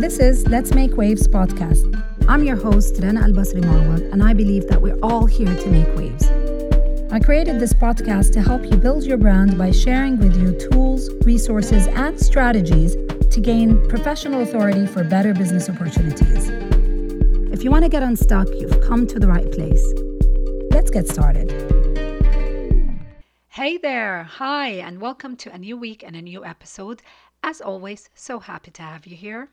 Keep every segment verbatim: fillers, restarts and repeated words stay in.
This is Let's Make Waves podcast. I'm your host, Rana Al-Basri Marwal, and I believe that we're all here to make waves. I created this podcast to help you build your brand by sharing with you tools, resources, and strategies to gain professional authority for better business opportunities. If you want to get unstuck, you've come to the right place. Let's get started. Hey there, hi, and welcome to a new week and a new episode. As always, so happy to have you here.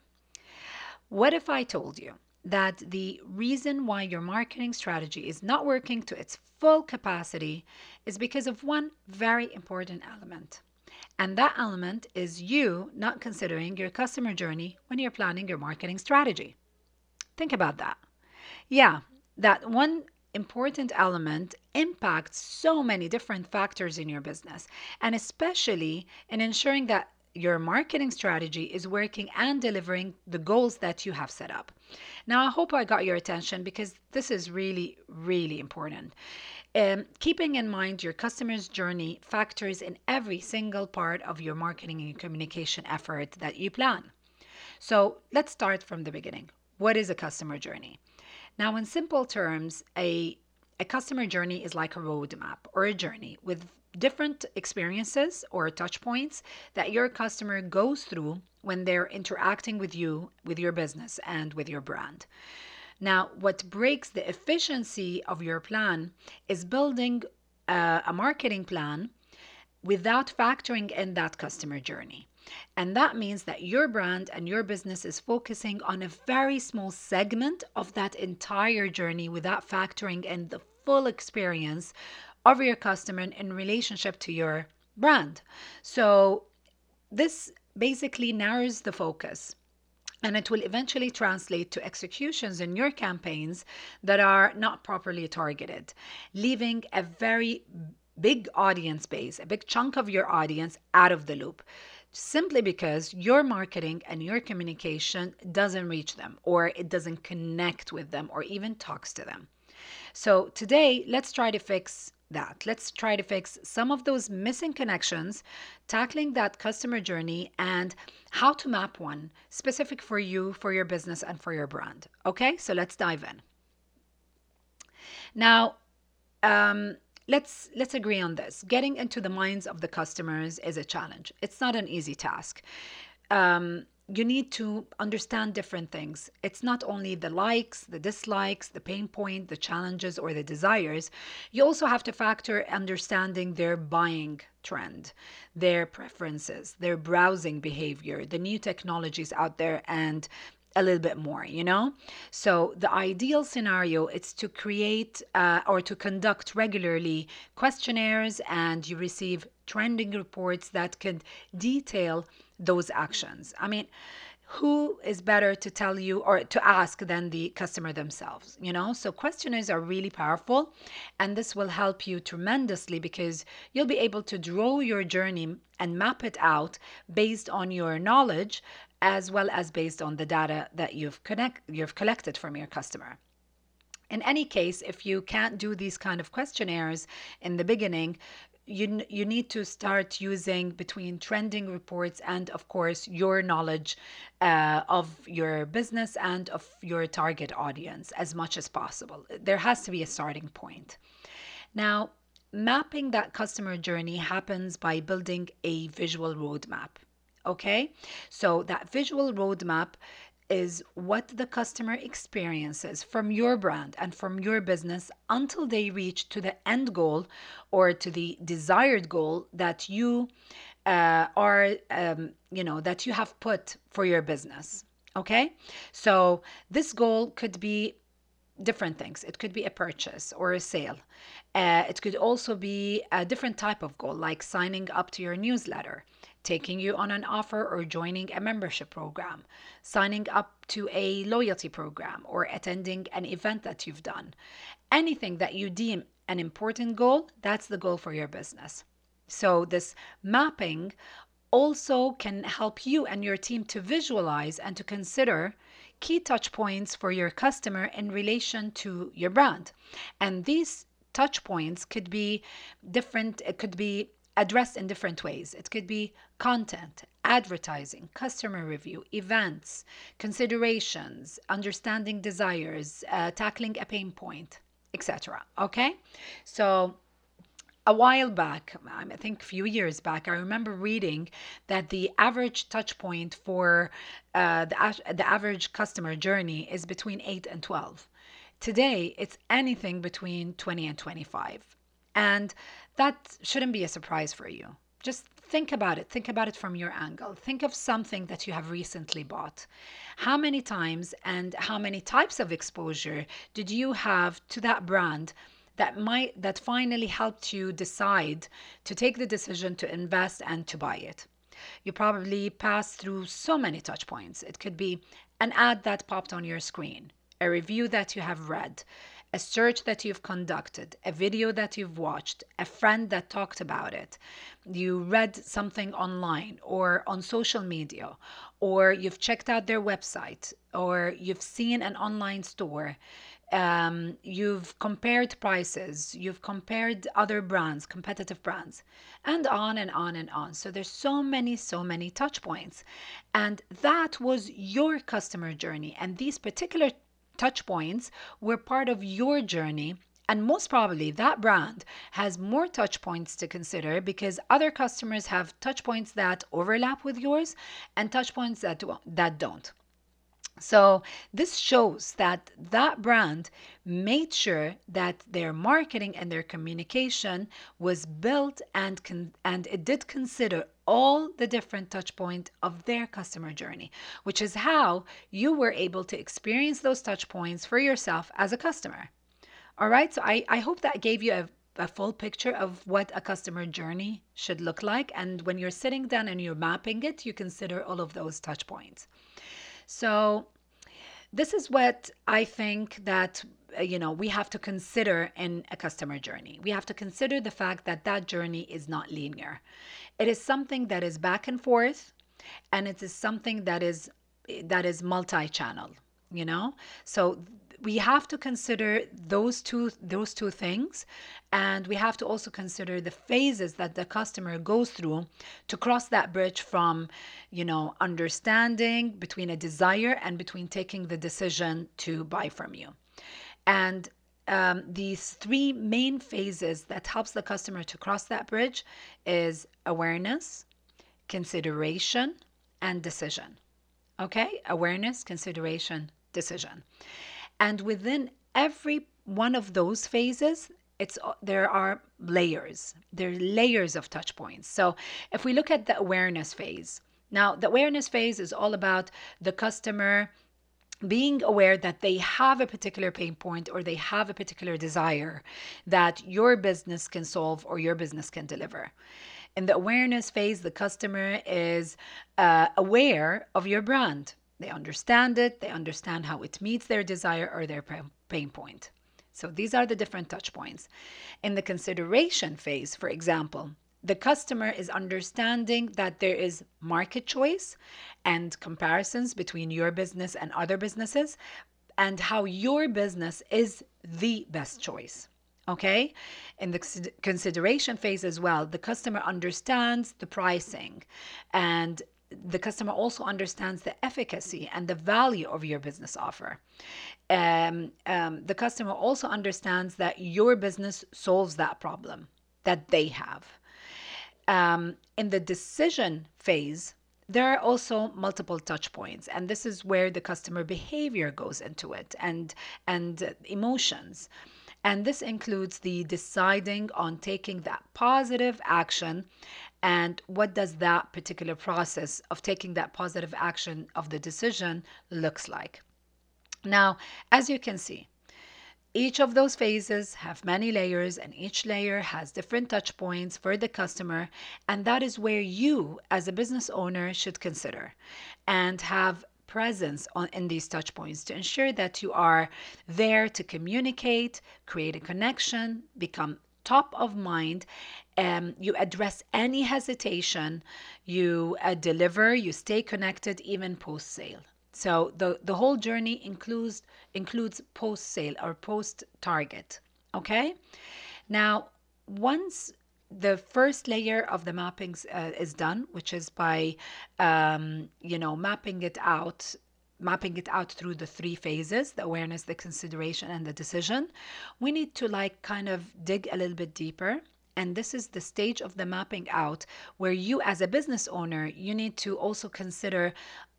What if I told you that the reason why your marketing strategy is not working to its full capacity is because of one very important element? And that element is you not considering your customer journey when you're planning your marketing strategy. Think about that. Yeah, that one important element impacts so many different factors in your business, and especially in ensuring that your marketing strategy is working and delivering the goals that you have set up. Now, I hope I got your attention because this is really, really important. Um, keeping in mind your customer's journey factors in every single part of your marketing and communication effort that you plan. So let's start from the beginning. What is a customer journey? Now, in simple terms, a, a customer journey is like a roadmap or a journey with different experiences or touch points that your customer goes through when they're interacting with you, with your business, and with your brand. Now, what breaks the efficiency of your plan is building a, a marketing plan without factoring in that customer journey. And that means that your brand and your business is focusing on a very small segment of that entire journey without factoring in the full experience of your customer in relationship to your brand. So this basically narrows the focus, and it will eventually translate to executions in your campaigns that are not properly targeted, leaving a very big audience base, a big chunk of your audience out of the loop, simply because your marketing and your communication doesn't reach them, or it doesn't connect with them, or even talks to them. So today, let's try to fix that. Let's try to fix some of those missing connections, tackling that customer journey and how to map one specific for you, for your business, and for your brand. Okay, so let's dive in. Now, um, Let's let's agree on this. Getting into the minds of the customers is a challenge. It's not an easy task. Um, you need to understand different things. It's not only the likes, the dislikes, the pain point, the challenges, or the desires. You also have to factor understanding their buying trend, their preferences, their browsing behavior, the new technologies out there, and a little bit more, you know? So the ideal scenario is to create uh, or to conduct regularly questionnaires, and you receive trending reports that could detail those actions. I mean, who is better to tell you or to ask than the customer themselves, you know? So questionnaires are really powerful, and this will help you tremendously because you'll be able to draw your journey and map it out based on your knowledge, as well as based on the data that you've connect, you've collected from your customer. In any case, if you can't do these kind of questionnaires in the beginning, you, you need to start using between trending reports and, of course, your knowledge uh, of your business and of your target audience as much as possible. There has to be a starting point. Now, mapping that customer journey happens by building a visual roadmap. Okay, so that visual roadmap is what the customer experiences from your brand and from your business until they reach to the end goal or to the desired goal that you uh, are, um, you know, that you have put for your business. Okay, so this goal could be different things. It could be a purchase or a sale. Uh, it could also be a different type of goal, like signing up to your newsletter, taking you on an offer or joining a membership program, signing up to a loyalty program, or attending an event that you've done. Anything that you deem an important goal, that's the goal for your business. So this mapping also can help you and your team to visualize and to consider key touch points for your customer in relation to your brand. And these touch points could be different. It could be addressed in different ways. It could be content, advertising, customer review, events, considerations, understanding desires, uh, tackling a pain point, et cetera. Okay, so a while back, I think a few years back, I remember reading that the average touch point for uh, the, the average customer journey is between eight and twelve. Today, it's anything between twenty and twenty-five. And that shouldn't be a surprise for you. Just think about it. Think about it from your angle. Think of something that you have recently bought. How many times and how many types of exposure did you have to that brand that might that finally helped you decide to take the decision to invest and to buy it? You probably passed through so many touch points. It could be an ad that popped on your screen, a review that you have read, a search that you've conducted, a video that you've watched, a friend that talked about it. You read something online or on social media, or you've checked out their website, or you've seen an online store. Um, you've compared prices, you've compared other brands, competitive brands, and on and on and on. So there's so many, so many touch points. And that was your customer journey. And these particular touch points were part of your journey. And most probably that brand has more touch points to consider because other customers have touch points that overlap with yours and touch points that, that don't. So this shows that that brand made sure that their marketing and their communication was built and con and it did consider all the different touch points of their customer journey, which is how you were able to experience those touch points for yourself as a customer. All right, so I, I hope that gave you a a full picture of what a customer journey should look like. And when you're sitting down and you're mapping it, you consider all of those touch points. So this is what I think that, you know, we have to consider in a customer journey. We have to consider the fact that that journey is not linear. It is something that is back and forth, and it is something that is that is multi-channel, you know? So we have to consider those two those two things, and we have to also consider the phases that the customer goes through to cross that bridge from, you know, understanding between a desire and between taking the decision to buy from you. And um, these three main phases that helps the customer to cross that bridge is awareness, consideration, and decision. Okay, awareness, consideration, decision. And within every one of those phases, it's there are layers. There are layers of touch points. So if we look at the awareness phase, now the awareness phase is all about the customer being aware that they have a particular pain point or they have a particular desire that your business can solve or your business can deliver. In the awareness phase, the customer is uh, aware of your brand. They understand it, they understand how it meets their desire or their pain point. So these are the different touch points. In the consideration phase, for example, the customer is understanding that there is market choice and comparisons between your business and other businesses and how your business is the best choice. Okay, in the consideration phase as well, the customer understands the pricing, and the customer also understands the efficacy and the value of your business offer. Um, um, the customer also understands that your business solves that problem that they have. Um, in the decision phase, there are also multiple touch points, and this is where the customer behavior goes into it and, and emotions. And this includes the deciding on taking that positive action. And what does that particular process of taking that positive action of the decision looks like? Now, as you can see, each of those phases have many layers, and each layer has different touch points for the customer. And that is where you, as a business owner, should consider and have presence on in these touch points to ensure that you are there to communicate, create a connection, become top of mind. Um, you address any hesitation, you uh, deliver, you stay connected even post-sale. So the, the whole journey includes, includes post-sale or post-target, okay? Now, once the first layer of the mappings uh, is done, which is by, um, you know, mapping it out, mapping it out through the three phases, the awareness, the consideration, and the decision. We need to like kind of dig a little bit deeper. And this is the stage of the mapping out where you as a business owner, you need to also consider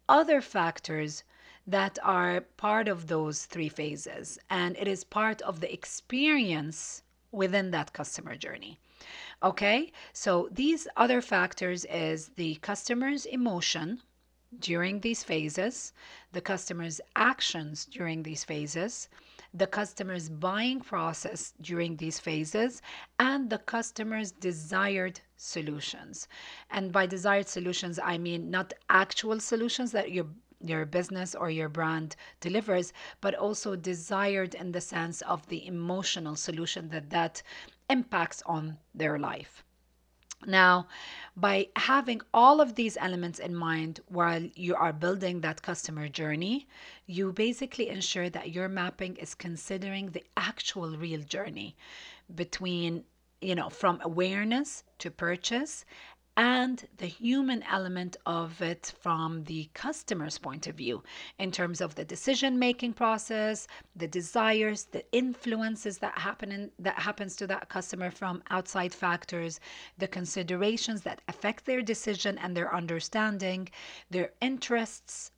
other factors that are part of those three phases. And it is part of the experience within that customer journey. Okay, so these other factors is the customer's emotion during these phases, the customer's actions during these phases, the customer's buying process during these phases, and the customer's desired solutions. And by desired solutions, I mean not actual solutions that your your business or your brand delivers, but also desired in the sense of the emotional solution that that impacts on their life. Now, by having all of these elements in mind while you are building that customer journey, you basically ensure that your mapping is considering the actual real journey between, you know, from awareness to purchase, and the human element of it from the customer's point of view in terms of the decision-making process, the desires, the influences that happen in, that happens to that customer from outside factors, the considerations that affect their decision and their understanding, their interests,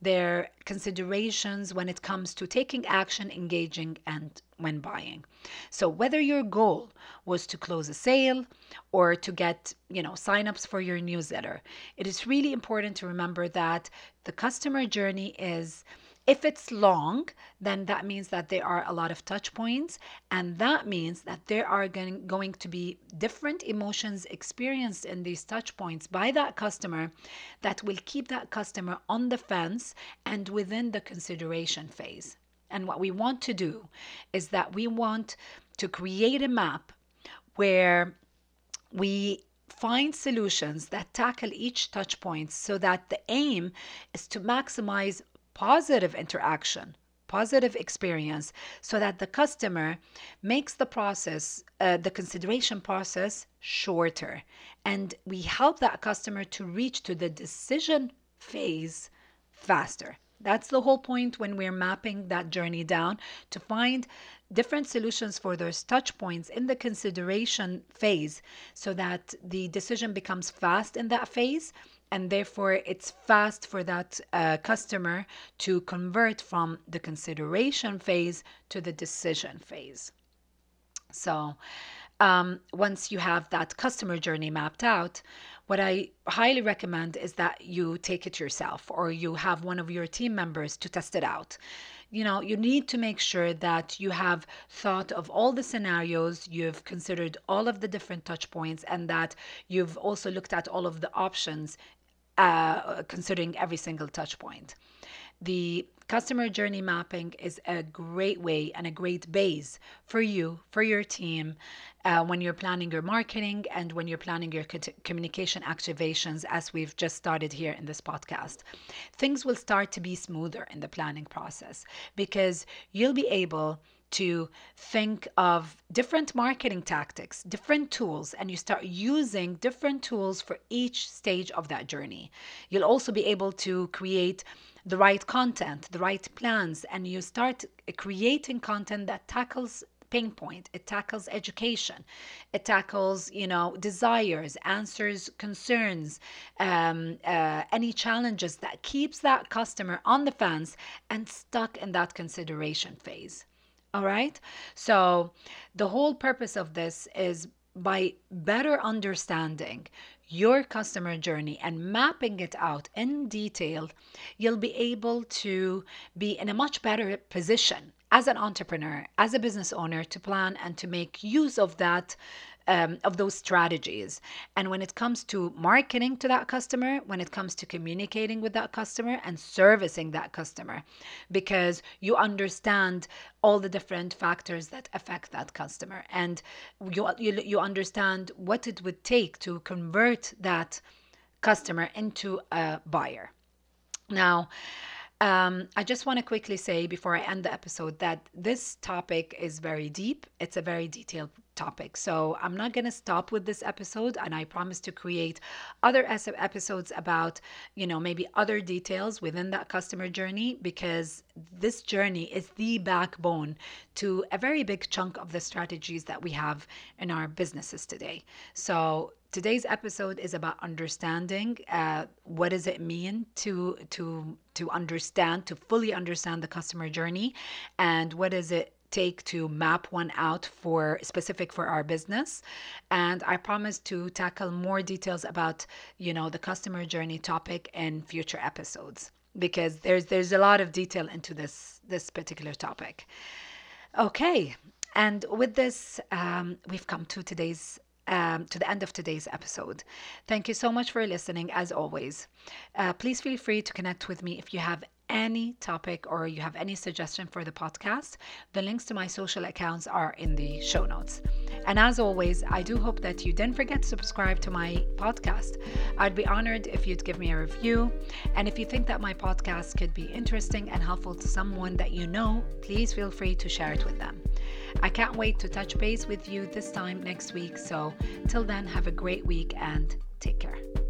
their considerations when it comes to taking action, engaging, and when buying. So whether your goal was to close a sale or to get, you know, signups for your newsletter, it is really important to remember that the customer journey is, if it's long, then that means that there are a lot of touch points, and that means that there are going to be different emotions experienced in these touch points by that customer that will keep that customer on the fence and within the consideration phase. And what we want to do is that we want to create a map where we find solutions that tackle each touch point, so that the aim is to maximize positive interaction, positive experience, so that the customer makes the process, uh, the consideration process, shorter. And we help that customer to reach to the decision phase faster. That's the whole point when we're mapping that journey down, to find different solutions for those touch points in the consideration phase, so that the decision becomes fast in that phase. And therefore, it's fast for that uh, customer to convert from the consideration phase to the decision phase. So um, once you have that customer journey mapped out, what I highly recommend is that you take it yourself, or you have one of your team members to test it out. You know, you need to make sure that you have thought of all the scenarios, you've considered all of the different touch points, and that you've also looked at all of the options, uh, considering every single touch point. The customer journey mapping is a great way and a great base for you, for your team, uh, when you're planning your marketing and when you're planning your communication activations, as we've just started here in this podcast. Things will start to be smoother in the planning process, because you'll be able to think of different marketing tactics, different tools, and you start using different tools for each stage of that journey. You'll also be able to create the right content, the right plans, and you start creating content that tackles pain point, it tackles education, it tackles, you know, desires, answers, concerns, um, uh, any challenges that keeps that customer on the fence and stuck in that consideration phase. All right. So the whole purpose of this is by better understanding your customer journey and mapping it out in detail, you'll be able to be in a much better position as an entrepreneur, as a business owner, to plan and to make use of that, um, of those strategies. And when it comes to marketing to that customer, when it comes to communicating with that customer and servicing that customer, because you understand all the different factors that affect that customer, and you you, you understand what it would take to convert that customer into a buyer. Now, Um, I just want to quickly say before I end the episode that this topic is very deep. It's a very detailed topic. So I'm not going to stop with this episode, and I promise to create other episodes about, you know, maybe other details within that customer journey, because this journey is the backbone to a very big chunk of the strategies that we have in our businesses today. So today's episode is about understanding uh, what does it mean to to to understand, to fully understand the customer journey, and what does it take to map one out for specific for our business. And I promise to tackle more details about, you know, the customer journey topic in future episodes, because there's there's a lot of detail into this this particular topic. Okay, and with this, um, we've come to today's Um, to the end of today's episode. Thank you so much for listening, as always. Uh, please feel free to connect with me if you have any topic or you have any suggestion for the podcast. The links to my social accounts are in the show notes. And as always, I do hope that you didn't forget to subscribe to my podcast. I'd be honored if you'd give me a review. And if you think that my podcast could be interesting and helpful to someone that you know, please feel free to share it with them. I can't wait to touch base with you this time next week. So till then, have a great week and take care.